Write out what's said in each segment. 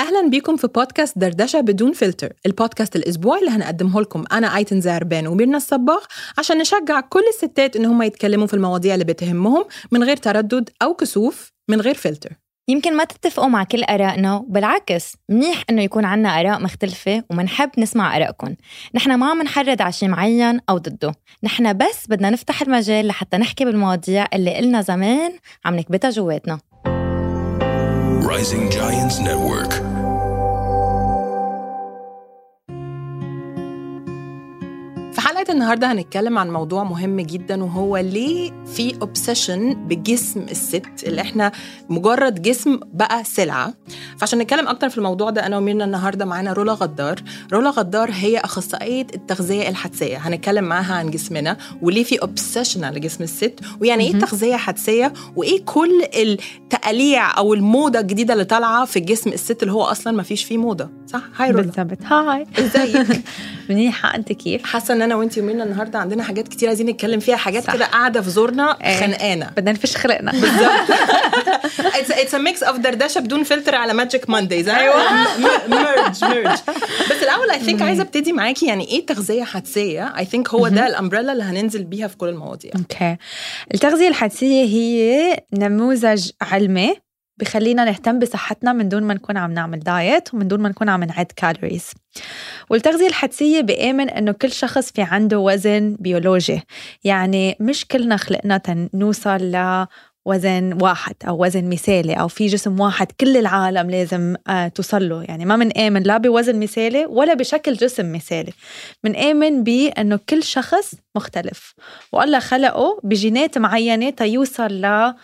أهلاً بيكم في بودكاست دردشة بدون فلتر، البودكاست الأسبوع اللي هنقدمه لكم أنا آيتن زهربان وميرنا الصباح عشان نشجع كل الستات إن هم يتكلموا في المواضيع اللي بتهمهم من غير تردد أو كسوف، من غير فلتر. يمكن ما تتفقوا مع كل آرائنا، وبالعكس منيح إنه يكون عنا آراء مختلفة ومنحب نسمع آرائكم. نحن ما عم نحرض على شيء معين أو ضده، نحن بس بدنا نفتح المجال لحتى نحكي بالمواضيع اللي قلنا زمان عم نكبتها جواتنا. Rising Giants Network. في حلقة النهاردة هنتكلم عن موضوع مهم جدا، وهو ليه في obsession بجسم الست، اللي احنا مجرد جسم بقى سلعة. فعشان نتكلم أكتر في الموضوع ده أنا وميرنا النهاردة معانا رولا غدار. رولا غدار هي أخصائية التغذية الحدسية، هنتكلم معها عن جسمنا وليه في obsession على جسم الست، ويعني إيه التغذية الحدسية، وإيه كل التقليع أو الموضة الجديدة اللي طالعة في جسم الست اللي هو أصلا ما فيش فيه موضة. صح؟ هاي رولا. بالضبط. هاي، إزيك؟ منيحة، أنت كيف؟ حاسة إن أنا وأنتي وميرنا النهاردة عندنا حاجات كتير عايزين نتكلم فيها، حاجات كده قاعدة في زورنا خنقانة، بدنا نفش خلقنا. بالضبط. It's a mix of دردشة بدون فلتر على ماجيك مانديز. ايوه، ميرج. بس الاول اي ثينك عايزه ابتدي معاكي، يعني ايه تغذيه حدسيه؟ اي ثينك هو ده الامبريلا اللي هننزل بيها في كل المواضيع. اوكي، التغذيه الحدسيه هي نموذج علمي بخلينا نهتم بصحتنا من دون ما نكون عم نعمل دايت ومن دون ما نكون عم نعد كالوريز. والتغذية الحدسية بآمن أنه كل شخص في عنده وزن بيولوجي، يعني مش كلنا خلقنا نوصل لوزن واحد أو وزن مثالي أو في جسم واحد كل العالم لازم توصله. يعني ما من آمن لا بوزن مثالي ولا بشكل جسم مثالي، من آمن بأنه كل شخص مختلف والله خلقه بجينات معينة تيوصل ل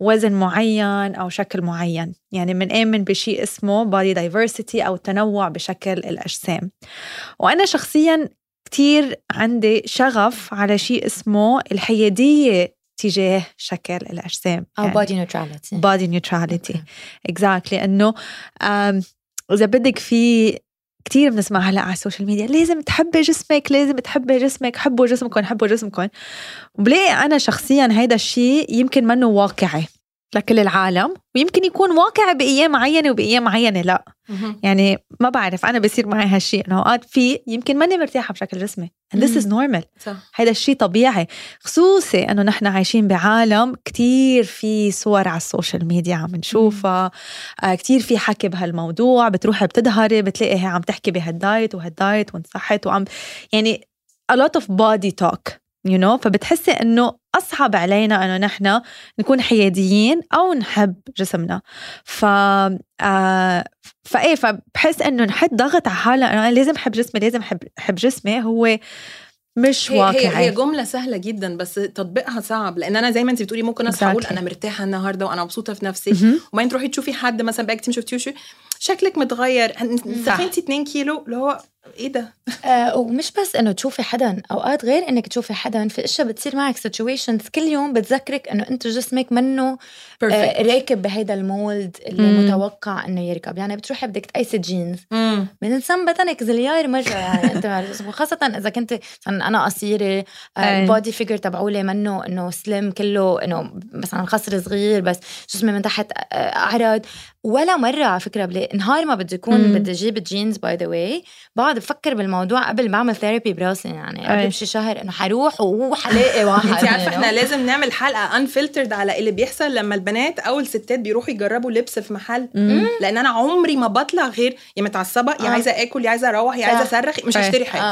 وزن معين أو شكل معين. يعني بنآمن بشيء اسمه body diversity أو التنوع بشكل الأجسام. وأنا شخصياً كتير عندي شغف على شيء اسمه الحيادية تجاه شكل الأجسام، أو يعني body neutrality. exactly. إنه إذا بدك، في كتير بنسمع هلأ على السوشيال ميديا لازم تحبي جسمك، حبوا جسمكم. وبلاقي أنا شخصياً هيدا الشيء يمكن منه واقعي لكل العالم، ويمكن يكون واقعي بأيام معينة وبأيام معينة لأ. يعني ما بعرف، أنا بصير معي هالشيء أنه أوقات في يمكن ماني مرتاحة بشكل جسمي and this is normal. هيدا الشيء طبيعي، خصوصي أنه نحن عايشين بعالم كتير في صور على السوشيال ميديا عم نشوفها، كتير في حكي بهالموضوع، بتروحي بتظهري بتلاقيها عم تحكي بهالدايت وانصحت وعم يعني a lot of body talk فبتحسي أنه أصعب علينا أنه نحن نكون حياديين أو نحب جسمنا. فبحس أنه نحط ضغط على حالنا أنه لازم أحب جسمي. هو مش واقعي. هي جملة سهلة جدا بس تطبيقها صعب، لأن أنا زي ما أنت بتقولي ممكن ناس تقول أنا مرتاحة النهاردة وأنا مبسوطة في نفسي، وبعدين تروحي تشوفي حد مثلا بقى كتير شفتيه شكلك متغير، سخنتي 2 كيلو، اللي هو ايه ده؟ ومش بس انه تشوفي حدا، اوقات غير انك تشوفي حدا في اشياء بتصير معك، سيتويشنز كل يوم بتذكرك انه انت جسمك منه راكب بهيدا المولد اللي متوقع انه يركب. يعني بتروحي بدك تقيسي جينز من سم بدنك زليار مره، يعني انت عارف، وخاصه اذا كنت انا قصيره، البودي فيجر تبعولي منه انه سليم كله، انه مثلا خصر صغير بس جسمي من تحت اعرض. ولا مره على فكره نهار ما بدي يكون بدي اجيب جينز، باي ذا واي بعد بفكر بالموضوع قبل بعمل ثيرابي براسي، يعني قبل بشي شهر انه حروح وحلاقي واحد. انت عارفه احنا لازم نعمل حلقه انفلترد على اللي بيحصل لما البنات او الستات بيروحوا يجربوا لبس في محل، لان انا عمري ما بطلع غير يا متعصبه يا عايزه اكل يا عايزه اروح يا عايزه اصرخ، مش هشتري حاجه.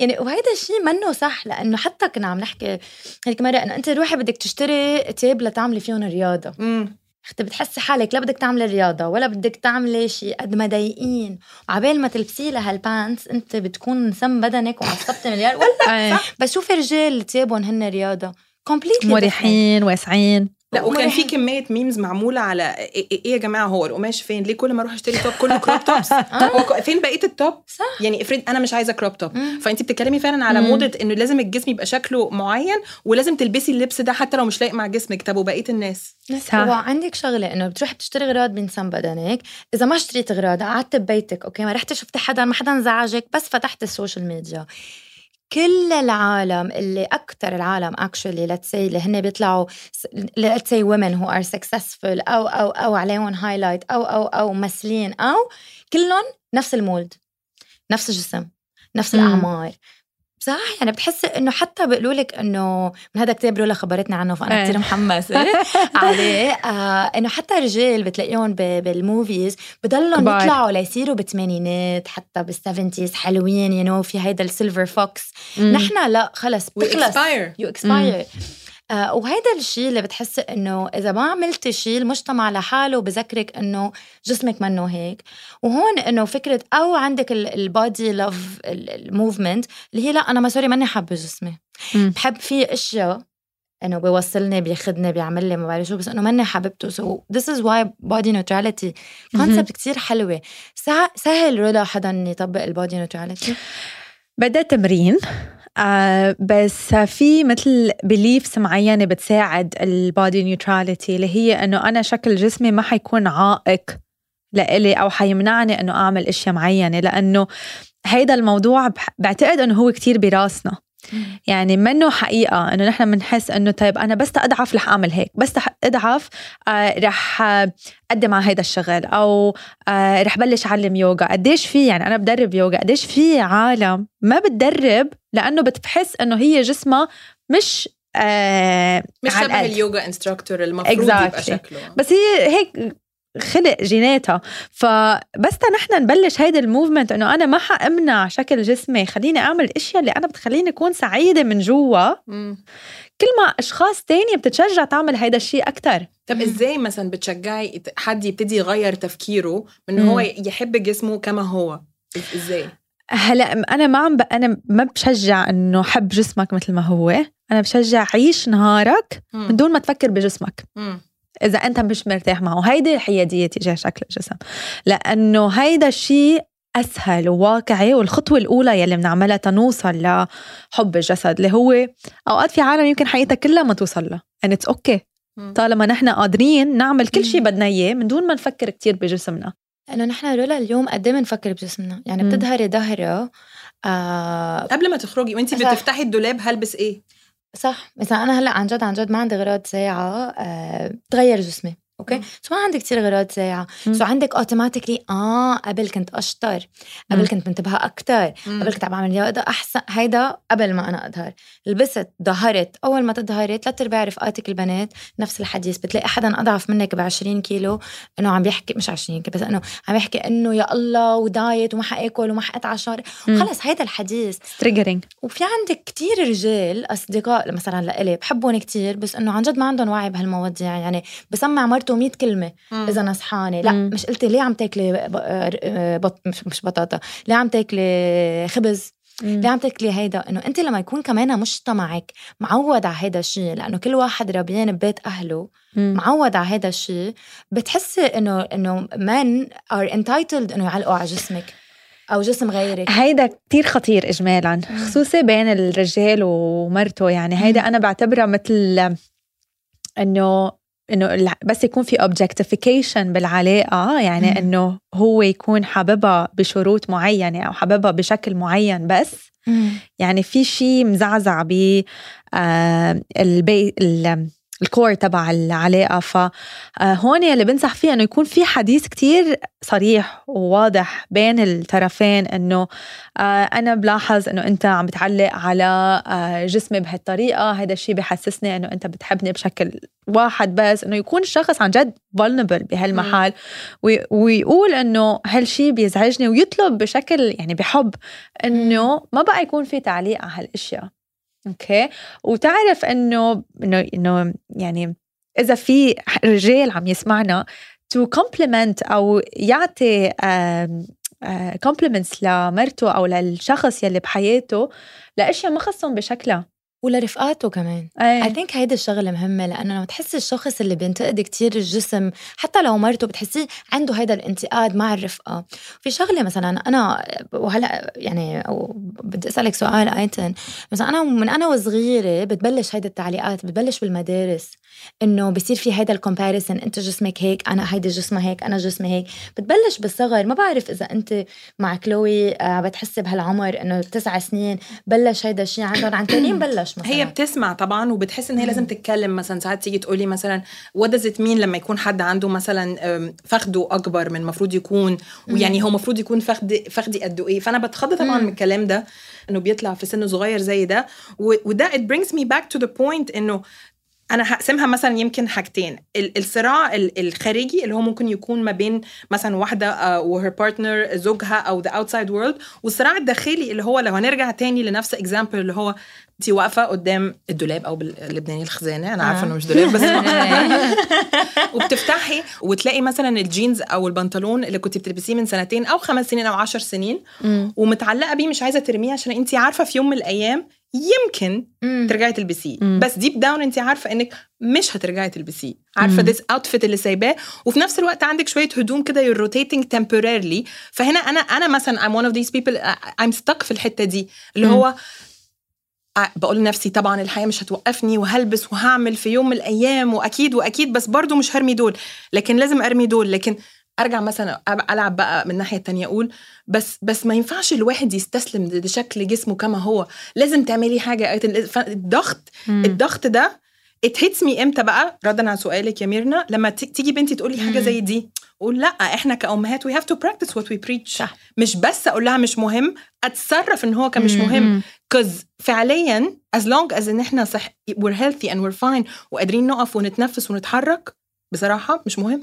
يعني وهذا الشيء منه صح، لانه حتى كنا عم نحكي هيك مره انه انت روحي بدك تشتري تياب لتعملي فيهم الرياضه، انت بتحسي حالك لا بدك تعملي رياضه ولا بدك تعملي شيء قد ما ضايقين، وعبال ما تلبسي لها البانتس انت بتكون سم بدنك وعصبتي مليار ولا بس شوفي رجال تيابهم هن رياضه كومبليتلي مريحين واسعين. لا، وكان في كمية ميمز معمولة على إيه يا جماعة، هو القماش فين؟ ليه كل ما أروح أشتري توب كله كروب توبس؟ فين بقية التوب؟ يعني افرض أنا مش عايزة كروب توب، فأنتي بتتكلمي فعلا على موضة إنه لازم الجسم يبقى شكله معين ولازم تلبسي اللبس ده حتى لو مش لايق مع جسمك. طب وبقية الناس؟ وعندك شغلة إنه بتروح بتشتري غراض بنسم بدنك، إذا ما اشتريت غراض قعدت ببيتك، أوكي ما رحت شفت حدا، ما حدا زعجك، بس فتحت السوشيال ميديا كل العالم اللي أكتر العالم actually let's say اللي هن بيطلعوا let's say women who are successful أو عليهم highlight أو مسلين أو كلهم نفس المولد، نفس الجسم، نفس الأعمار. صح، يعني بتحس إنه حتى بقولولك إنه من هذا كتاب رولا خبرتنا عنه، فأنا كتير محمسة عليه. إنه حتى رجال بتلاقيهم بالموفيز بضلهم يطلعوا ليصيروا بالثمانينات حتى بالسفنتيز حلوين، ينو في هيدا السيلفر فوكس. نحن لا، خلص بتخلص، you expire. وهيدا الشيء اللي بتحس إنه إذا ما عملت شيء المجتمع لحاله بذكرك إنه جسمك منه هيك. وهون إنه فكرة أو عندك البادي لوف الموفمنت اللي هي لا أنا ما سوري ماني حابة جسمي، بحب فيه أشياء إنه بيوصلني بيخدني بيعمل لي ما بعرف شو، بس إنه ماني حاببته. so this is why body neutrality concept كتير حلوة. سهل رولا حدا يطبق البادي neutrality؟ بدأ تمرين، بس في مثل بليفس معينة بتساعد البادي نيوتراليتي، اللي هي أنه أنا شكل جسمي ما حيكون عائق لإلي أو حيمنعني أنه أعمل إشياء معينة، لأنه هيدا الموضوع بعتقد أنه هو كتير براسنا. يعني منه حقيقة أنه نحن منحس أنه طيب أنا بس أضعف رح أعمل هيك، بس أضعف رح أقدم على هيدا الشغل، أو رح بلش أعلم يوغا. قديش في، يعني أنا بدرب يوغا، قديش في عالم ما بتدرب لأنه بتحس أنه هي جسمها مش شبه اليوغا انستراكتور المفروض يبقى شكله، بس هي هيك خلق جيناتها. فبس نحن نبلش هيدا الموفمنت انه انا ما حامنع شكل جسمي، خليني اعمل اشياء اللي انا بتخليني اكون سعيده من جوا، كل ما اشخاص تانية بتتشجع تعمل هيدا الشيء اكتر. طب ازاي مثلا بتشجعي حد يبتدي يغير تفكيره من هو يحب جسمه كما هو؟ ازاي؟ هلا انا ما بشجع انه حب جسمك مثل ما هو، انا بشجع عيش نهارك من دون ما تفكر بجسمك. إذا أنت مش مرتاح معه، هيدا الحيادية تجاه شكل الجسم، لأنه هيدا الشيء أسهل وواقعي، والخطوة الأولى يلي بنعملها تنوصل لحب الجسد، اللي هو أوقات في عالم يمكن حياتها كلها ما توصل له، and it's okay طالما نحن قادرين نعمل كل شيء بدنا إياه من دون ما نفكر كتير بجسمنا. إنه نحن رولا اليوم قدام نفكر بجسمنا، يعني بتظهري ظهره قبل ما تخرجي وانتي بتفتحي الدولاب هلبس إيه. صح، مثلا أنا هلأ عن جد ما عندي غراض سايعة تغير جسمي، أوكي؟ سو ما عندي كتير غراض سايعة، سو عندك أوتوماتيكلي قبل كنت أشطر، قبل كنت منتبهة أكتر، قبل كنت عم بعمل يوغا أحسن. هيدا قبل ما أنا أظهر، لبست ظهرت. أول ما تظهرت 3/4 رفقاتك البنات نفس الحديث، بتلاقي حدا أضعف منك ب20 كيلو إنه عم بيحكي مش 20 كيلو بس، إنه عم يحكي إنه يا الله ودايت وما حأكل وما حأتعشر وخلص. هيدا الحديث تريجرينج. وفي عندك كتير رجال أصدقاء مثلا لإلي بحبهم كتير، بس إنه عن جد ما عندهم وعي بهالمواضيع، يعني بسمع مرته 100 كلمة إذا أنا صحانة. لا مش قلتي ليه عم تاكلي مش بطاطا، ليه عم تاكلي خبز، ليه عم تاكلي هيدا. إنه أنت لما يكون كمان مجتمعك معود على هيدا الشيء، لأنه كل واحد ربيان ببيت أهله معود على هيدا الشيء، بتحسي إنه men are entitled إنه يعلقوا على جسمك أو جسم غيرك. هيدا كتير خطير إجمالا، خصوصي بين الرجال ومرته. يعني هيدا أنا بعتبره مثل إنه بس يكون في objectification بالعلاقة، يعني إنه هو يكون حاببها بشروط معينة أو حاببها بشكل معين بس. يعني في شيء مزعزع ب الكور تبع العلاقة. فهون اللي بنصح فيه إنه يكون في حديث كتير صريح وواضح بين الطرفين، إنه أنا بلاحظ إنه أنت عم بتعلق على جسمي بهالطريقة، هذا الشيء بحسسني إنه أنت بتحبني بشكل واحد بس. إنه يكون الشخص عن جد vulnerable بهالمحال ويقول إنه هالشيء بيزعجني، ويطلب بشكل يعني بحب إنه ما بقى يكون في تعليق على هالأشياء. اوكي، وتعرف انه يعني اذا في رجال عم يسمعنا تو كومبلمنت او يعطي كومبلمنتس لمرته او للشخص يلي بحياته لاشياء ما خصهم بشكلها ولرفقاته كمان. I think هيدا الشغلة مهمة، لأنه لما تحس الشخص اللي بينتقد كتير الجسم حتى لو مرته بتحسيه عنده هيدا الانتقاد مع الرفقة. في شغلة مثلا أنا وهلأ يعني بدي أسألك سؤال أيتن، مثلا أنا من وصغيرة بتبلش هيدا التعليقات، بتبلش بالمدارس. إنه بصير في هيدا الكومباريسن، أنت جسمك هيك، أنا هيدا جسمها هيك، أنا جسمي هيك. بتبلش بالصغر، ما بعرف إذا أنت مع كلوي بتحسي بهالعمر إنه 9 سنين بلش هيدا الشيء عندهم، عن تانيين بلش مثلا هي بتسمع طبعا وبتحس إن هي لازم تتكلم. مثلا ساعات تيجي تقولي مثلا ودزت مين لما يكون حد عنده مثلا فخده أكبر من المفروض يكون، ويعني هو مفروض يكون فخدي قد إيه. فأنا بتخضى طبعا من الكلام ده إنه بيطلع في سن صغير زي ده، وده it brings me back to the point إنه أنا هقسمها مثلا يمكن حاجتين. الصراع الخارجي اللي هو ممكن يكون ما بين مثلا واحدة وهير بارتنر زوجها أو the outside world، والصراع الداخلي اللي هو لو هنرجع تاني لنفس example اللي هو انتي واقفة قدام الدولاب أو باللبناني الخزانة، أنا عارفة إنه مش دولاب بس وبتفتحي وتلاقي مثلا الجينز أو البنطلون اللي كنت بتلبسيه من 2 أو 5 سنين أو 10 سنين ومتعلقة بيه، مش عايزة ترميه عشان انتي عارفة في يوم من الأيام يمكن ترجعي تلبسيه، بس ديب داون انت عارفه انك مش هترجعي تلبسيه، عارفه ذس اوتفيت اللي سايباه، وفي نفس الوقت عندك شويه هدوم كده يور روتيتنج تمبوريرلي. فهنا انا مثلا I'm one of these people I'm stuck في الحته دي اللي هو بقول لنفسي طبعا الحياه مش هتوقفني وهلبس وهعمل في يوم من الايام، واكيد بس برضو مش هرمي دول، لكن لازم ارمي دول. لكن ارجع مثلا العب بقى من الناحيه التانية اقول بس ما ينفعش الواحد يستسلم لشكل جسمه كما هو، لازم تعملي حاجه. الضغط ده اتهتس مي امتى بقى؟ ردا على سؤالك يا ميرنا، لما تيجي بنتي تقول لي حاجه زي دي اقول لا، احنا كأمهات we have to practice what we preach. مش بس اقول لها مش مهم، اتصرف ان هو كمش مهم، cuz فعليا as long as ان احنا صح we're healthy and we're fine وقادرين نقف ونتنفس ونتحرك بصراحه مش مهم.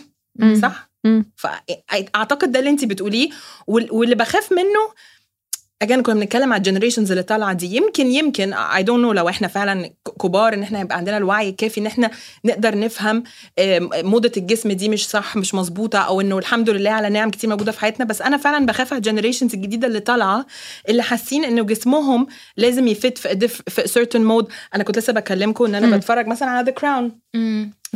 صح. فأعتقد ده اللي انتي بتقوليه، واللي بخاف منه أجان كنا بنتكلم على الجنريشنز اللي طالعة دي. يمكن I don't know لو احنا فعلا كبار ان احنا يبقى عندنا الوعي الكافي ان احنا نقدر نفهم موضة الجسم دي مش صح، مش مظبوطة، او انه الحمد لله على نعم كتير موجودة في حياتنا. بس انا فعلا بخاف على الجنريشنز الجديدة اللي طالعة اللي حاسين انه جسمهم لازم يفت في certain mode. انا كنت لسه بكلمكم ان انا بتفرج مثلا على The Crown.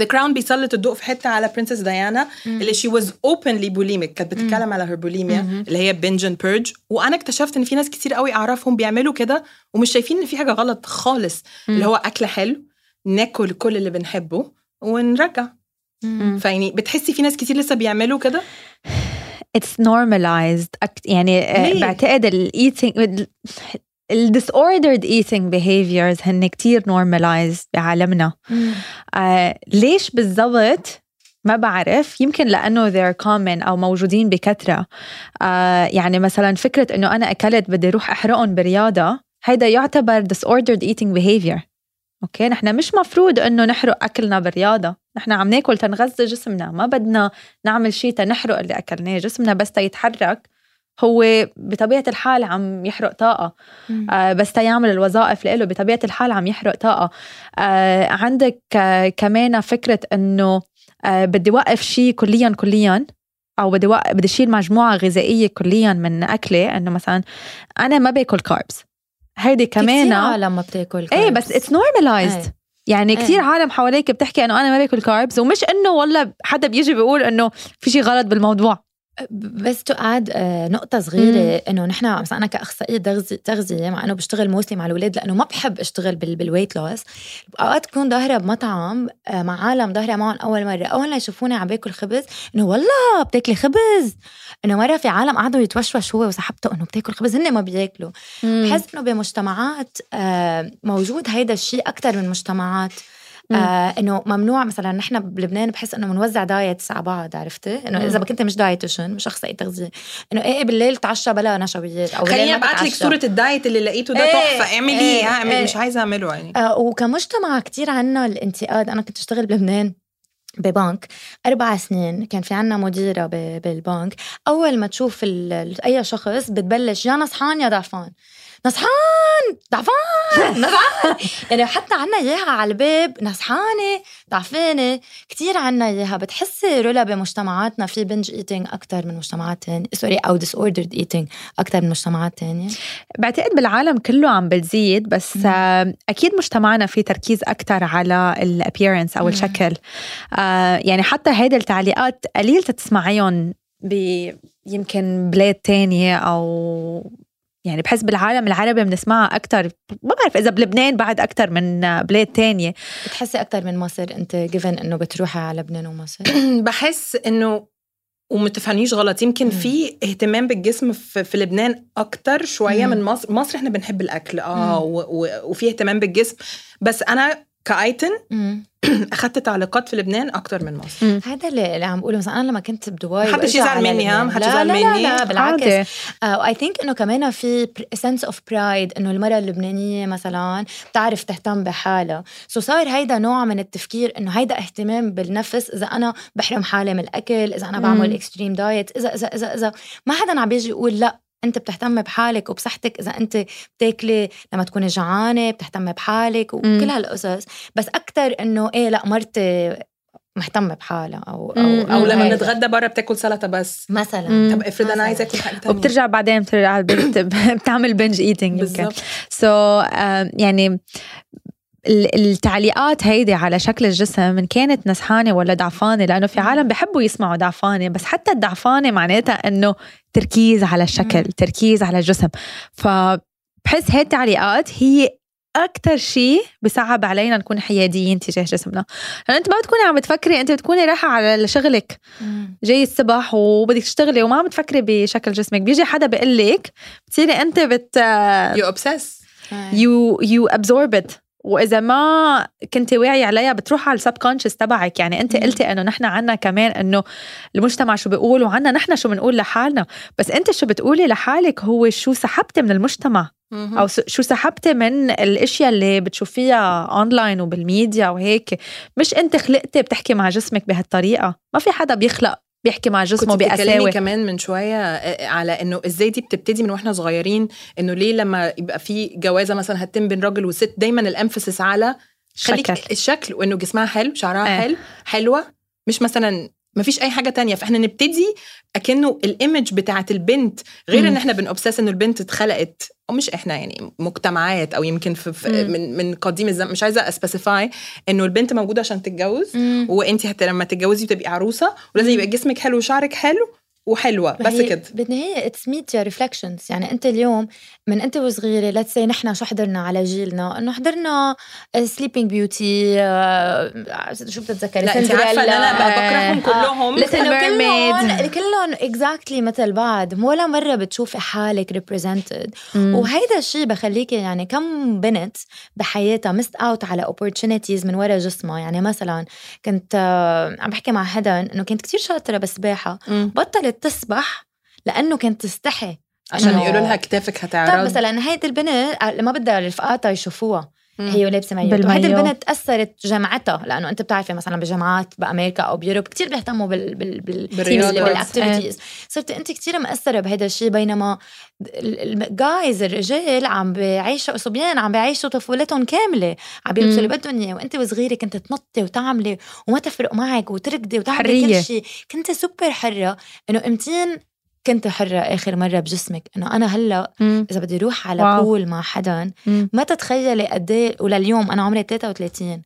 The Crown بيسلط الضوء في حتة على Princess Diana اللي she was openly bulimic، كانت بتتكلم على her bulimia اللي هي binge and purge. وأنا اكتشفت إن في ناس كتير قوي أعرفهم بيعملوا كده ومش شايفين إن في حاجة غلط خالص، اللي هو أكل حلو، ناكل كل اللي بنحبه ونرجع. فيعني بتحسي في ناس كتير لسه بيعملوا كده. It's normalized. يعني بعتقد eating disordered eating behaviors هن كتير normalized بعالمنا. ليش بالضبط؟ ما بعرف، يمكن لأنه they're common أو موجودين بكثرة. يعني مثلا فكرة أنه أنا أكلت بدي روح أحرقهم برياضة، هيدا يعتبر disordered eating behavior. أوكي، نحن مش مفروض أنه نحرق أكلنا برياضة، نحن عم ناكل تنغذى جسمنا، ما بدنا نعمل شيء تنحرق اللي أكلناه. جسمنا بس تيتحرك هو بطبيعة الحال عم يحرق طاقة، بس تيعمل الوظائف لإله بطبيعة الحال عم يحرق طاقة. عندك كمان فكرة أنه بدي وقف شيء كلياً أو بدي شيل مجموعة غذائية كلياً من أكلي، أنه مثلاً أنا ما باكل كاربس. هيدي كمان لما بتاكل كاربس بس it's normalized. يعني كتير عالم حواليك بتحكي أنه أنا ما باكل كاربس، ومش أنه والله حدا بيجي بيقول أنه في شيء غلط بالموضوع. بس تقعد نقطة صغيرة إنه نحنا مثلا أنا كأخصائية تغذية، مع إنه بشتغل موسلي مع الولاد لأنه ما بحب أشتغل بالويت لوس، أوقات تكون ظاهرة بمطعم مع عالم ظاهرة معهم أول مرة، أول ما يشوفوني عم باكل خبز إنه والله بتاكلي خبز. إنه مرة في عالم قعدوا يتوشوش هو وصاحبته إنه بتاكل خبز، هن ما بياكلوا. بحس إنه بمجتمعات موجود هيدا الشيء أكتر من مجتمعات إنه ممنوع. مثلا نحن بلبنان بحس إنه منوزع دايتس على بعض، عرفتي إنه إذا كنت مش دايتيشن مش أخصائي تغذية إنه إيه بالليل تعشى بلا نشويات، أو خليني أبعت لك صورة الدايت اللي لقيته ده تحفة، اعمليه اعمل مش عايزة أعمله. يعني وكمجتمع كتير عنا الانتقاد. أنا كنت أشتغل بلبنان ببنك 4 سنين، كان في عنا مديرة بالبنك أول ما تشوف أي شخص بتبلش يا نصحان يا ضعفان، نصحان ضعفان نصحان. يعني حتى عنا إياها على الباب، نصحانة ضعفانة، كتير عنا إياها. بتحسي رولا بمجتمعاتنا في بنج إيتينج أكتر من مجتمعات تانية، أو disordered eating أكتر من مجتمعات تانية. بعتقد بالعالم كله عم بتزيد، بس أكيد مجتمعنا في تركيز أكتر على الابيرنس أو الشكل. يعني حتى هيدا التعليقات قليل تسمعيهم يمكن بلاد تانية أو يعني بحس بالعالم العربي بنسمعها أكتر، ما بعرف إذا بلبنان بعد أكتر من بلاد تانية. بتحسي أكتر من مصر أنت جيفن إنه بتروحي على لبنان ومصر؟ بحس إنه، ومتفهمنيش غلط، يمكن في اهتمام بالجسم في لبنان أكتر شوية من مصر. مصر إحنا بنحب الأكل وفي اهتمام بالجسم، بس أنا كأيتن أخذت تعليقات في لبنان أكتر من مصر. هذا اللي عم أقوله. مثلا أنا لما كنت بدبي محدش يزعل مني، محدش يزعل مني، لا بالعكس. I think إنه كمان في sense of pride إنه المرأة اللبنانية مثلا بتعرف تهتم بحالها، صار هيدا نوع من التفكير إنه هيدا اهتمام بالنفس. إذا أنا بحرم حالي من الأكل، إذا أنا بعمل extreme diet، إذا إذا إذا إذا ما حدا عم بيجي يقول لأ أنت بتهتم بحالك وبصحتك، إذا أنت بتاكلي لما تكوني جعانة بتهتم بحالك وكل هالقصص. بس أكتر إنه إيه لأ مرتي مهتمة بحالها أو لما نتغدى برا بتاكل سلطة بس مثلا. طب افرض أنا عايزة أكل حاجة تانية وبترجع بعدين بترجع البيت بتعمل بنج إيتينج يمكن. يعني التعليقات هيدي على شكل الجسم إن كانت نسحانة ولا ضعفانة، لأنه في عالم بحبوا يسمعوا ضعفانة، بس حتى الضعفانة معناتها إنه تركيز على الشكل، تركيز على الجسم. فبحس هاي التعليقات هي أكتر شيء بصعب علينا نكون حياديين تجاه جسمنا، لأن أنت ما بتكوني عم تفكري، أنت بتكوني رايحة على شغلك، جاي الصبح وبدك تشتغلي وما عم تفكري بشكل جسمك. بيجي حدا بيقلك بتصيري أنت you obsess you absorb it، وإذا ما كنت واعي عليها بتروح على السبكونشس تبعك. يعني أنت قلتي أنه نحن عنا كمان أنه المجتمع شو بيقول وعنا نحن شو بنقول لحالنا، بس أنت شو بتقولي لحالك هو شو سحبتي من المجتمع أو شو سحبتي من الأشياء اللي بتشوفيها أونلاين وبالميديا وهيك. مش أنت خلقتي بتحكي مع جسمك بهالطريقة، ما في حدا بيخلق بيحكي مع جسمه بأساوي. كنت كمان من شوية على إنه إزاي دي بتبتدي من وإحنا صغيرين، إنه ليه لما يبقى في جوازة مثلا هتتم بين راجل وست دايما الأمفسس على خليك الشكل، وإنه جسمها حلو، شعرها حلو، حلوة، مش مثلا ما فيش أي حاجة تانية. فإحنا نبتدي أكنه الإيمج بتاعت البنت غير إن إحنا بنأبسس إنه البنت اتخلقت، أو مش إحنا يعني مجتمعات، أو يمكن في من قديم الزمن، مش عايزة أسبسيفاي إنه البنت موجودة عشان تتجوز، وإنتي حتى لما تتجوزي بتبقي عروسة ولازم يبقى جسمك حلو وشعرك حلو وحلوة بس كده. بالنهاية it's media reflections. يعني أنت اليوم من أنت وصغيرة let's say نحنا شو حضرنا على جيلنا؟ إنه حضرنا sleeping beauty، شو بتتذكري؟ لا أنت عارفة أنا بكرههم كلهم، كلهم exactly مثل بعض، ولا مرة بتشوفي حالك represented. وهيدا الشيء بخليك يعني كم بنت بحياتها missed out على opportunities من وراء جسمها. يعني مثلا كنت عم بحكي مع حدا إنه كنت كتير شاطرة بسباحة، بطلت تسبح لأنه كانت تستحي عشان يقولوا لها كتافك هتعرض. مثلا هيدي البنت ما بدها رفقاتها يشوفوها هي لابسه مايو، هيدي البنت أثرت جامعتها، لأنه أنت بتعرفي مثلا بجامعات بأمريكا أو بيوروب كتير بيهتموا بالأكتيفيتيز، صرت أنت كتير مأثرة بهذا الشيء. بينما الجايز الرجال عم بيعيشوا، صبيان عم بيعيشوا طفولتهم كاملة، عم بيلبسوا اللي بدهم إياه، وأنت وصغيرة كنت تنطي وتعملي وما تفرق معك وتركضي وتعملي كل شيء، كنت سوبر حرة. إنه امتين كنت حرة آخر مرة بجسمك؟ إنه أنا هلأ إذا بدي روح على بول مع حدا ما تتخيلي قديه. ولليوم أنا عمري 33،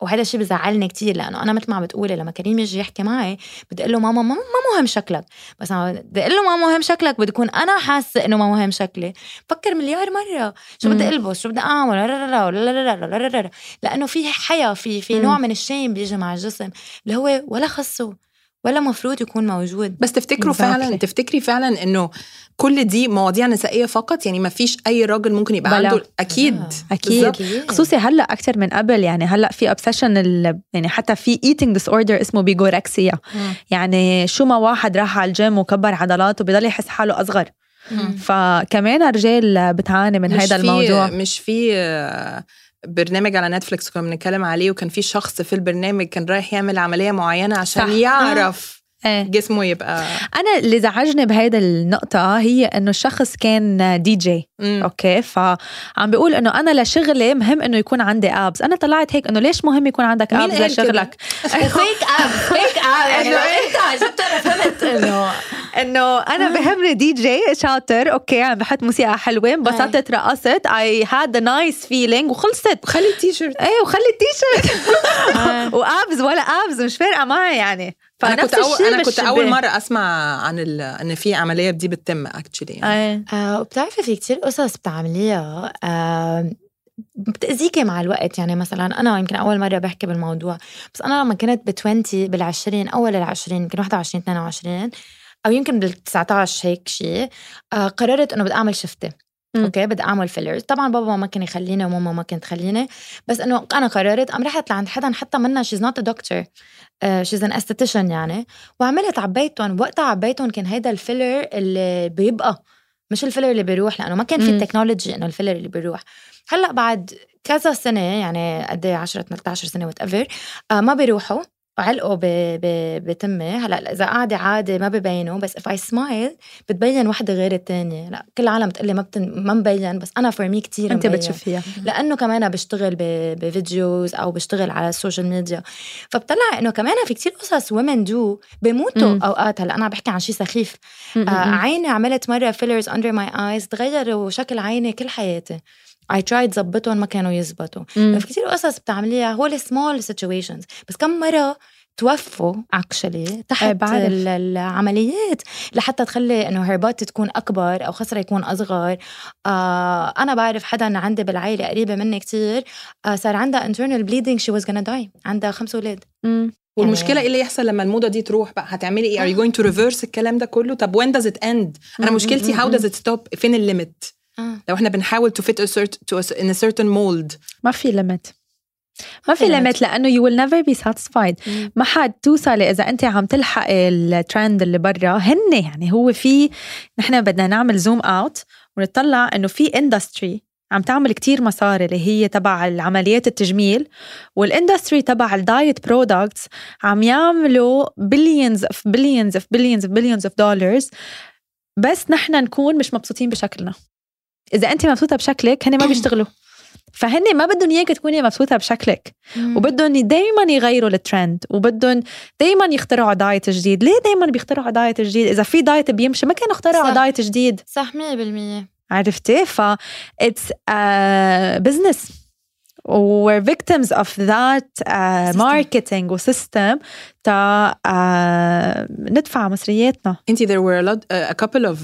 وهذا الشيء بزعلني كتير، لأنه أنا مثل ما بتقولي لما كريم يجي يحكي معي بدي أقول له ماما ما مهم شكلك، بس أنا بدي أقول له ما مهم شكلك بدي أكون أنا حاسة إنه ما مهم شكلي، فكر مليار مرة شو بدي ألبس، شو بدي أعمل، لأنه في حياة، في نوع من الشيم بيجي مع الجسم اللي هو ولا خصه ولا مفروض يكون موجود. بس تفتكروا فعلا، تفتكري فعلا انه كل دي مواضيع نسائيه فقط؟ يعني ما فيش اي راجل ممكن يبقى عنده؟ اكيد اكيد، خصوصي هلا اكثر من قبل. يعني هلا في اوبسيشن، يعني حتى في ايتينج ديس اوردر اسمه بيجوركسيا، يعني شو ما واحد راح على الجيم وكبر عضلاته بضل يحس حاله اصغر. فكمان الرجال بتعاني من هذا الموضوع. مش في برنامج على نتفليكس كنا بنتكلم عليه، وكان في شخص في البرنامج كان رايح يعمل عملية معينة عشان يعرف جسمه يبقى. أنا اللي زعجني بهيدا النقطة هي إنه الشخص كان دي جي، أوكي، فعم بيقول إنه أنا لشغلي مهم إنه يكون عندي أبز. أنا طلعت هيك إنه ليش مهم يكون عندك أبز لشغلك؟ فيك أبز، فيك أبز. إنه أنت جبت فهمت إنه أنا بهمني دي جي شاطر، أوكي، عم بحط موسيقى حلوة، انبسطت، رقصت، I had a nice feeling وخلصت. وخلي التيشيرت، وخلي التيشيرت وأبز ولا أبز مش فارقة معي يعني. أنا كنت أول مرة أسمع عن إن في عملية دي بتتم أكتشلي يعني. وبتعرفي في كتير قصص بتاع عملية بتأذيكي مع الوقت. يعني مثلا أنا يمكن أول مرة بحكي بالموضوع، بس أنا لما كنت بالعشرين أول العشرين، يمكن 21 22 أو يمكن بال19 هيك شيء، قررت إنه بدي أعمل شفتة. اوكي بدي اعمل فيلرز. طبعا بابا ما كان يخليني وماما ما كانت تخليني، بس انه انا قررت. قام رحت لعند حدا حتى منها she's not a doctor she's an esthetician يعني، وعملت عبيتهم. وقتها عبيتهم كان هيدا الفيلر اللي بيبقى مش الفيلر اللي بيروح، لانه ما كان في التكنولوجي انه الفيلر اللي بيروح. هلا بعد كذا سنه يعني قد ايه 10 13 سنه whatever ما بيروحوا علقوا بتمي. هلا اذا قاعده عادي ما ببينه، بس if I smile بتبين واحدة غير التانية. لا كل العالم بتقلي ما مبين، بس انا فور مي كتير انت بتشوفيها، لانه كمان بشتغل بفيديوز او بشتغل على السوشيال ميديا، فبطلع انه كمان في كتير قصص women do بيموتوا اوقات. هلا انا بحكي عن شيء سخيف. عيني عملت مره فيلرز under my eyes، تغيروا شكل عيني كل حياتي. I tried زبطهم ما كانوا يزبطوا. في كتير قصص بتعمليها هو small situations. بس كم مرة توفوا actually تحت العمليات لحتى تخلي إنه هربات تكون أكبر أو خسرة يكون أصغر. أنا بعرف حدا عندي بالعائلة قريبة مني كتير صار عندها internal bleeding she was gonna die. عندها 5 أولاد. والمشكلة إيه اللي يحصل لما الموضة دي تروح بقى؟ هتعملي إيه؟ Are you going to reverse الكلام ده كله؟ طب when does it end؟ أنا مشكلتي how does it stop؟ فين الليمت؟ لو احنا بنحاول to fit in a certain mold، ما في ليمت لأنه you will never be satisfied. ما حد توصل إذا أنت عم تلحق الترند اللي برا هن. يعني هو في، نحن بدنا نعمل زوم أوت ونطلع إنه في اندستري عم تعمل كتير مصاري اللي هي تبع العمليات التجميل، والاندستري تبع الدايت برودكتس عم يعملوا billions of dollars. بس نحن نكون مش مبسوطين بشكلنا. إذا أنت مبسوطة بشكلك هني ما بيشتغلوا، فهني ما بدهم إياك تكوني مبسوطة بشكلك، وبدهم دايما يغيروا الترند، وبدهم دايما يخترعوا دايت جديد. ليه دايما بيخترعوا دايت جديد؟ إذا في دايت بيمشي ما كانوا اخترعوا دايت جديد. صح 100%. عرفتي؟ ف it's a business we're victims of that marketing system تا ندفع مصرياتنا. انتي there were a couple of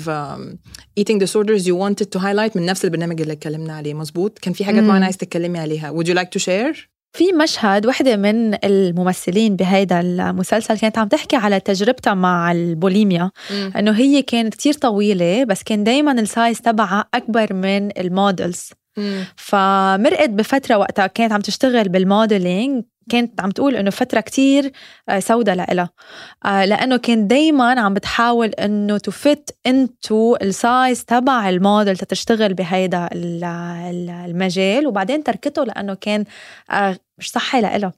eating disorders you wanted to highlight من نفس البرنامج اللي اتكلمنا عليه، مزبوط؟ كان في حاجات معينة عايز تتكلمي عليها. would you like to share؟ في مشهد واحدة من الممثلين بهذا المسلسل كانت عم تحكي على تجربتها مع البوليميا، انه هي كانت كتير طويلة بس كان دايما السايز تبعها اكبر من المودلز. فمرقت بفترة وقتها كانت عم تشتغل بالموديلينج، كانت عم تقول إنه فترة كتير سودة لإلها، لأنه كانت دايماً عم بتحاول إنه تفت انتو السايز تبع الموديل تشتغل بهيدا المجال، وبعدين تركته لأنه كان مش صحي لإلها.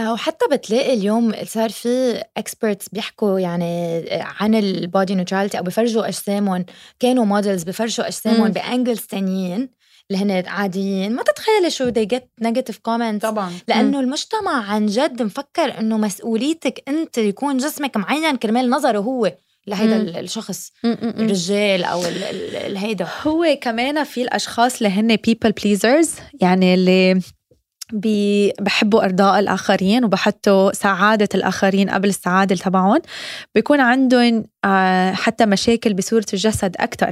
وحتى بتلاقي اليوم صار في experts بيحكوا يعني عن البودي neutrality، أو بفرجوا أجسامهم، كانوا موديلز بفرجوا أجسامهم بأنجلز تانيين اللي هن عاديين. ما تتخيلي شو they get negative comments طبعاً. لأنه المجتمع عن جد مفكر أنه مسؤوليتك أنت يكون جسمك معين كرمال نظره هو لهيدا الشخص الرجال أو الهيدا. هو كمان في الأشخاص اللي هن people pleasers، يعني اللي بحبوا أرضاء الآخرين وبحطوا سعادة الآخرين قبل السعادة تبعهم، بيكون عندهم حتى مشاكل بصورة الجسد أكتر،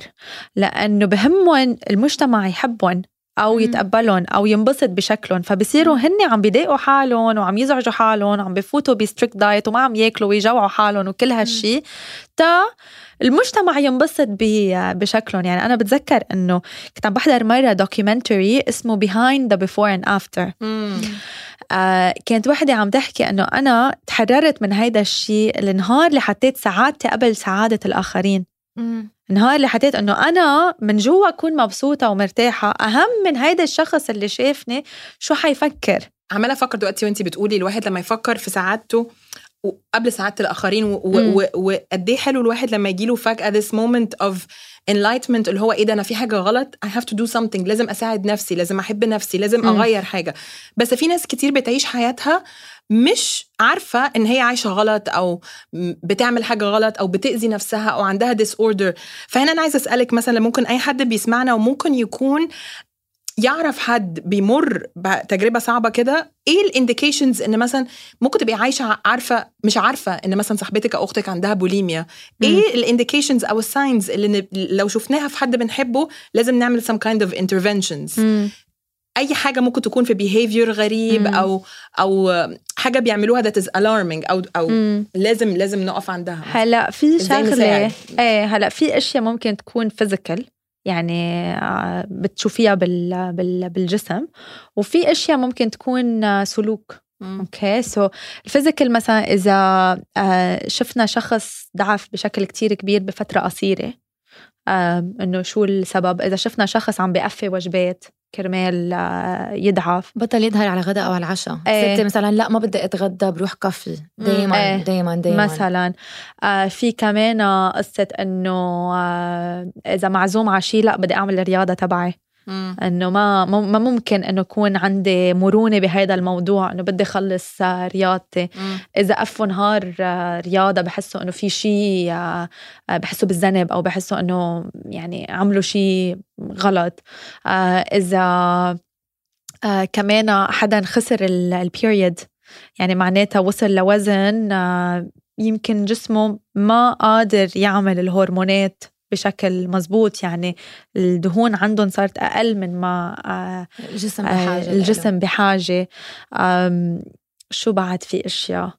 لأنه بهمهم المجتمع يحبهم أو يتقبلهم أو ينبسط بشكلهم، فبصيروا هن عم بيضايقوا حالهم وعم يزعجوا حالهم وعم بفوتوا بستريكت دايت وما عم ياكلوا ويجوعوا حالهم وكل هالشي تا المجتمع ينبسط بشكلهم. يعني أنا بتذكر أنه كنت عم بحضر مرة دوكيومنتري اسمه Behind the Before and After. كانت واحدة عم تحكي أنه أنا تحررت من هيدا الشيء النهار اللي حطيت سعادتي قبل سعادة الآخرين. النهار اللي حطيت أنه أنا من جوا أكون مبسوطة ومرتاحة أهم من هيدا الشخص اللي شافني شو حيفكر. عمالة أفكر دلوقتي وانتي بتقولي الواحد لما يفكر في سعادته وقبل سعادة الآخرين، وقد ايه حلو الواحد لما يجيله فجأة this moment of enlightenment اللي هو إيه ده أنا في حاجة غلط، I have to do something، لازم أساعد نفسي، لازم أحب نفسي، لازم أغير حاجة. بس في ناس كتير بتعيش حياتها مش عارفة إن هي عايشة غلط أو بتعمل حاجة غلط أو بتأذي نفسها أو عندها disorder. فهنا أنا عايزة أسألك مثلا ممكن أي حد بيسمعنا وممكن يكون يعرف حد بيمر بتجربة صعبة كده ايه الانديكيشنز ان مثلا ممكن تبقي عايشة عارفة مش عارفة ان مثلا صاحبتك او اختك عندها بوليميا؟ ايه الانديكيشنز او الساينز اللي لو شفناها في حد بنحبه لازم نعمل some kind of interventions؟ اي حاجة ممكن تكون في behavior غريب او حاجة بيعملوها that is alarming او لازم نقف عندها. هلا في شغلة هلا في اشياء ممكن تكون physical يعني بتشوفيها بالجسم، وفي اشياء ممكن تكون سلوك. اوكي سو الفيزيكال مثلا اذا شفنا شخص ضعف بشكل كتير كبير بفتره قصيره انه شو السبب، اذا شفنا شخص عم بيقفي وجبات كرمال يضعف، بطل يظهر على غدا او على العشاء، ستي مثلا لا ما بدي اتغدى بروح كافي دايما دايما دايما مثلا. في كمان قصه انه اذا معزوم على شيء لا بدي اعمل الرياضه تبعي، انه ما ممكن انه يكون عندي مرونه بهذا الموضوع انه بدي خلص رياضتي. اذا قفوا نهار رياضه بحسوا انه في شيء، بحسوا بالذنب او بحسوا انه يعني عملوا شيء غلط. اذا كمان حدا خسر البيريد يعني معناتها وصل لوزن يمكن جسمه ما قادر يعمل الهرمونات بشكل مزبوط، يعني الدهون عندهم صارت أقل من ما الجسم بحاجة. شو بعد في أشياء؟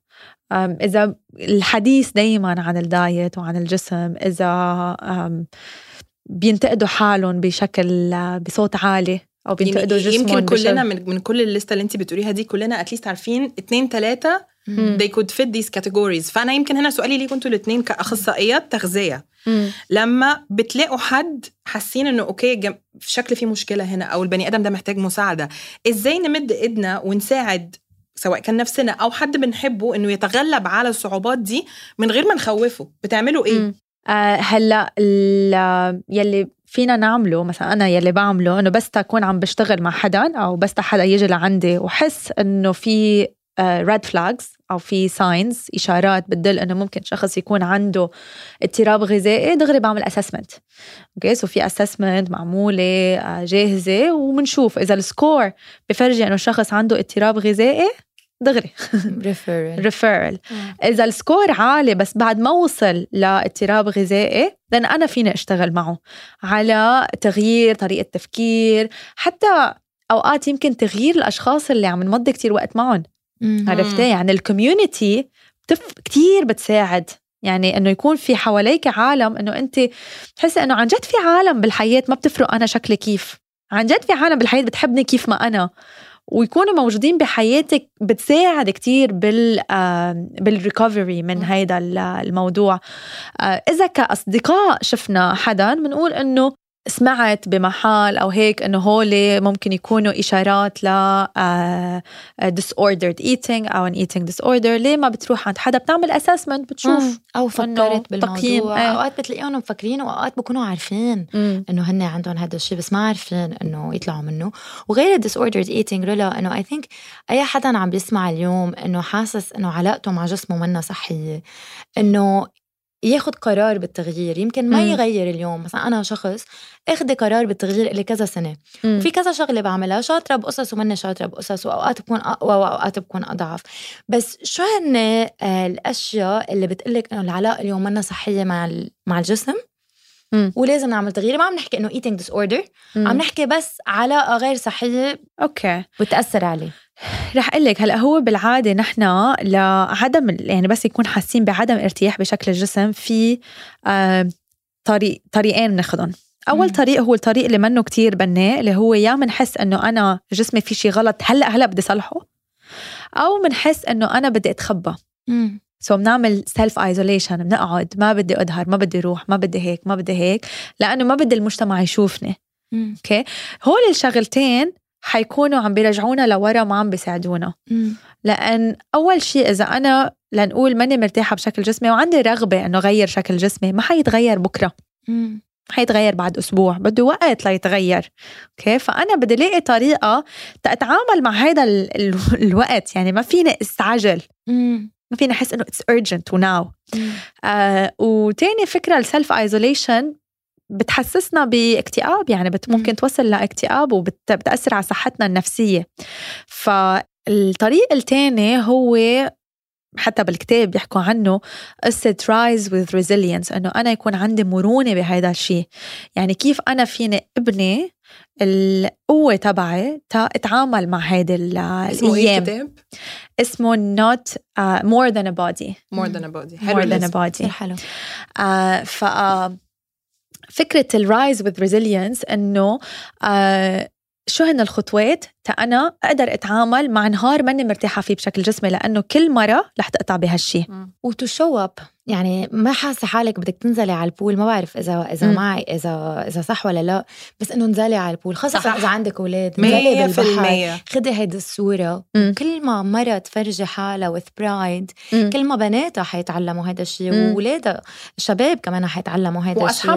إذا الحديث دايما عن الدايت وعن الجسم، إذا بينتقدوا حالهم بشكل بصوت عالي أو بينتقدوا جسمهم، يمكن كلنا من كل الليستة اللي انت بتقوليها دي كلنا أتليست عارفين 2-3 they could fit these categories. فأنا يمكن هنا سؤالي ليكم انتوا الاثنين كأخصائيات تغذية، لما بتلاقوا حد حاسين انه اوكي في شكل في مشكلة هنا او البني آدم ده محتاج مساعدة، ازاي نمد ايدنا ونساعد سواء كان نفسنا او حد بنحبه انه يتغلب على الصعوبات دي من غير ما نخوفه؟ بتعملوا ايه؟ هلا يلي فينا نعمله مثلا انا يلي بعمله انه بس تكون عم بشتغل مع حدا او بس حدا يجي لعندي وحس انه في ريد فلاجز أو في ساينز إشارات بتدل أنه ممكن شخص يكون عنده اضطراب غذائي، دغري بعمل أسسمنت. أوكي سو في أسسمنت معمولة جاهزة ومنشوف إذا السكور بفرجي أنه شخص عنده اضطراب غذائي دغري ريفيرال. إذا السكور عالي بس بعد ما وصل لاضطراب غذائي لأن أنا فينا أشتغل معه على تغيير طريقة تفكير، حتى أوقات يمكن تغيير الأشخاص اللي عم نمضي كتير وقت معهم. عرفتي يعني الكوميونتي كتير بتساعد، يعني انه يكون في حواليك عالم انه انت تحس انه عن جد في عالم بالحياة، ما بتفرق انا شكلي كيف، عن جد في عالم بالحياة بتحبني كيف ما انا، ويكونوا موجودين بحياتك بتساعد كتير بالريكوفري من هيدا الموضوع. اذا كاصدقاء شفنا حدا بنقول انه سمعت بمحال أو هيك أنه هولي ممكن يكونوا إشارات ل disordered eating أو an eating disorder، ليه ما بتروح عند حدا بتعمل assessment بتشوف أو فكرت بالموضوع؟ أوقات بتلاقيهم مفكرين وأوقات بكونوا عارفين أنه هن عندهم هذا الشيء بس ما عارفين أنه يطلعوا منه. وغير disordered eating رولا أنه I think أي حدا عم بيسمع اليوم أنه حاسس أنه علاقته مع جسمه منه صحية، أنه ياخد قرار بالتغيير، يمكن ما يغير اليوم. مثلا أنا شخص أخذ قرار بالتغيير اللي كذا سنة في كذا شغلة بعملها، شاطرة بقصص ومني شاطرة بقصص، وأوقات بكون أقوى وأوقات بكون أضعف. بس شو هن الأشياء اللي بتقلك إنه العلاقة اليوم منا صحية مع الجسم ولازم نعمل تغيير؟ ما عم نحكي إنه eating disorder، عم نحكي بس علاقة غير صحية أوكي بتأثر عليه. رح أقلك هلأ هو بالعادة نحن لعدم يعني بس يكون حاسين بعدم ارتياح بشكل الجسم في طريقين بناخدهم. أول طريق هو الطريق اللي منه كتير بناء، اللي هو يا منحس أنه أنا جسمي في شي غلط هلأ بدي صلحه، أو منحس أنه أنا بدي أتخبى. سو بنعمل سيلف ايزوليشن، بنقعد ما بدي أظهر، ما بدي روح، ما بدي هيك، ما بدي هيك، لأنه ما بدي المجتمع يشوفني. أوكي هول الشغلتين حيكونوا عم بيرجعونا لورا، ما عم بيساعدونا. لأن أول شيء إذا أنا لنقول ماني مرتاحة بشكل جسمي وعندي رغبة أنه غير شكل جسمي، ما حيتغير بكرة، حيتغير بعد أسبوع، بده وقت ليتغير. أوكي فأنا بدي لاقي طريقة تتعامل مع هذا الوقت، يعني ما فينا استعجل، ما فينا حس أنه it's urgent now. وتاني فكرة السلف isolation بتحسسنا باكتئاب، يعني ممكن توصل لاكتئاب وبتأثر على صحتنا النفسية. فالطريق الثاني هو حتى بالكتاب بيحكوا عنه قصة rise with resilience، أنه أنا يكون عندي مرونة بهذا الشيء، يعني كيف أنا فيني ابني القوة تبعي اتعامل مع هذه الأيام. اسمه more than a body. more than a body. more than a body. حلو. ففكرة الrise with resilience أنه شو هن الخطوات أنا أقدر أتعامل مع نهار ماني مرتاحة فيه بشكل جسمي، لأنه كل مرة رح تقطع بهالشي. وتشوب، يعني ما حاسة حالك بدك تنزلي على البول، ما بعرف إذا معي إذا صح ولا لا، بس إنه نزلي على البول خاصة إذا عندك أولاد، نزلي بالبحر، خدي هيدي الصورة. كل ما مرة تفرجي حالها with pride، كل ما بناتها حيتعلموا هيدا الشيء، وولادها شباب كمان حيتعلموا هيدا الشيء،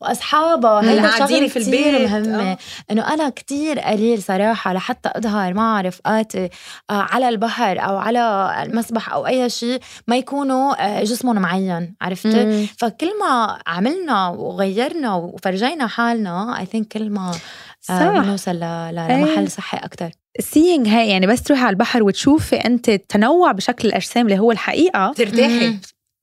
وأصحابها هيدا الشغل كتير مهمة. إنه أنا كتير قليل صراحة لحتى أظهر مع رفقاتي على البحر أو على المسبح أو أي شيء ما يكونوا جسمهم معين، عرفتي؟ فكل ما عملنا وغيرنا وفرجينا حالنا I think كل ما بنوصل لمحل صحي أكتر. seeing هاي، يعني بس تروحي على البحر وتشوفي أنت التنوع بشكل الأجسام اللي هو الحقيقة ترتاحي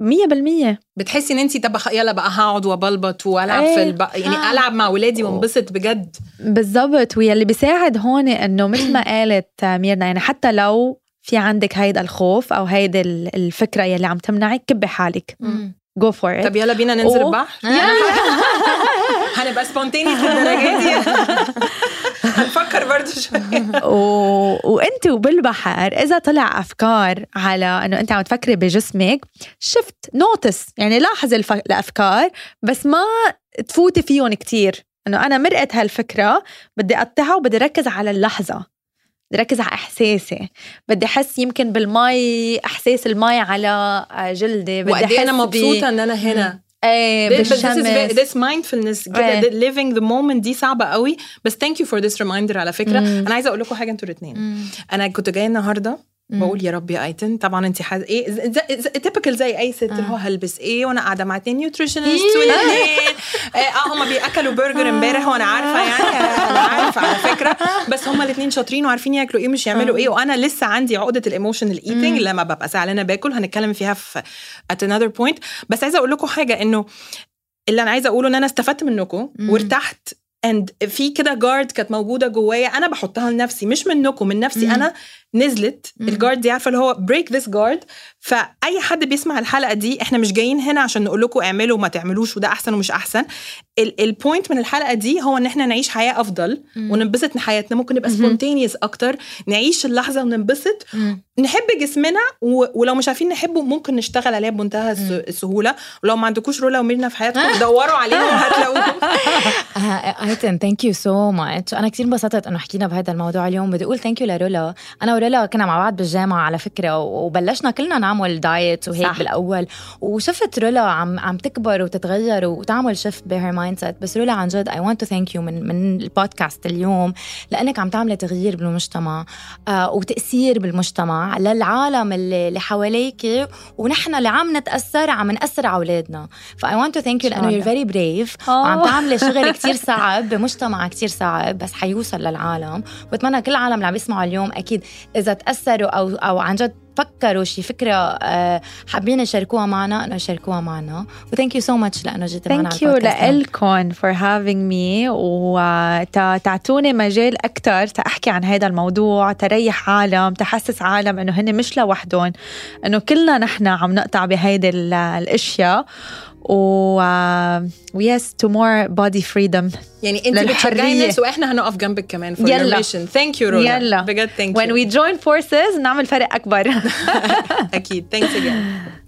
100%. بتحسي إن أنتي يلا بقى هقعد وبلبط وألعب يعني ألعب مع ولادي وانبسط بجد. بالضبط. واللي بيساعد هون إنه مثل ما قالت ميرنا، يعني حتى لو في عندك هيدا الخوف أو هيدا الفكرة يلي عم تمنعك، كبي حالك. go for it. طب يلا بينا ننزل البحر. هنبقى سبونتينيس بالدرجة دي. هنفكر برضو شوية. وانت وبالبحر إذا طلع أفكار على أنه أنت عم تفكري بجسمك، شفت نوتس، يعني لاحظ الأفكار بس ما تفوتي فيهم كتير. أنه أنا مرقت هالفكرة بدي أقطعها وبدي أركز على اللحظة، بدي ركز على إحساسي، بدي أحس يمكن بالماء، إحساس الماء على جلدي، بدي أحس أنا مبسوطة أن أنا هنا. this mindfulness living the moment دي صعبة قوي، بس thank you for this reminder. على فكرة أنا عايزة أقول لكم حاجة أنتوا الاتنين. أنا كنت جاية النهاردة بقول يا ربي ايتن، طبعا انت ايه تيبيكال زي اي ست، اللي هو هلبس ايه وانا قاعده مع اتنين نيوتريشنست والاثنين هما بياكلوا برجر امبارح وانا عارفه، يعني انا عارفه على فكره، بس هما الاثنين شاطرين وعارفين ياكلوا ايه مش يعملوا ايه، وانا لسه عندي عقده الايموشنال ايتينج لما ببقى زعلانه باكل. هنتكلم فيها في ات انذر بوينت، بس عايزه اقول لكم حاجه، انه اللي انا عايزه اقوله ان انا استفدت منكم وارتحت، and في كده جارد كانت موجوده جوايا انا بحطها لنفسي، مش منكم، من نفسي انا نزلت الجارد دي، عارفه اللي هو بريك ذس جارد. فاي حد بيسمع الحلقه دي، احنا مش جايين هنا عشان نقول لكم اعملوا وما تعملوش وده احسن ومش احسن. البوينت من الحلقه دي هو ان احنا نعيش حياه افضل وننبسط من حياتنا، ممكن نبقى سبونتينيس اكتر، نعيش اللحظه وننبسط، نحب جسمنا ولو مش عارفين نحبه ممكن نشتغل عليه بمنتهى السهوله. ولو ما عندكوش رولا وميرنا في حياتكم دوروا عليهم هتلاقوهم. ايتن ثانك يو سو ماتش، انا كثير انبسطت انه حكينا بهذا الموضوع اليوم. بدي اقول ثانك يو لرولا، انا ورولا كنا مع بعض بالجامعه على فكره، وبلشنا كلنا نعمل دايت وهيك صح. بالاول، وشفت رولا عم تكبر وتتغير وتعمل شيفت بهير مايند سيت. بس رولا عن جد اي وانت تو ثانك يو من البودكاست اليوم، لانك عم تعملي تغيير بالمجتمع وتاثير بالمجتمع للعالم اللي حواليك، ونحن اللي عم نتاثر عم ناثر على اولادنا. فاي وانت تو ثانك يو لانه يو فيري بريف، وعم تعملي شغل كتير صعب بمجتمع كتير صعب، بس حيوصل للعالم. وبتمنى كل العالم اللي عم يسمعوا اليوم اكيد اذا تاثروا او عن جد فكروا شي فكرة حابين يشاركوها معنا، أنه يشاركوها معنا. وthank you so much لأنه جيت معنا على البودكاست. thank you لألكن for having me، وتعطوني مجال أكتر تأحكي عن هذا الموضوع، تريح عالم، تحسس عالم أنه هن مش لوحدهم، أنه كلنا نحن عم نقطع بهيدا الأشياء. ويس تو مور بودي فريدم، يعني انت بتشجعي الناس واحنا هنقف جنبك كمان فور يور ميشن. ثانك يو رولا، يلا بجد ثانك يو. when we join forces نعمل فرق اكبر. اكيد. thanks again.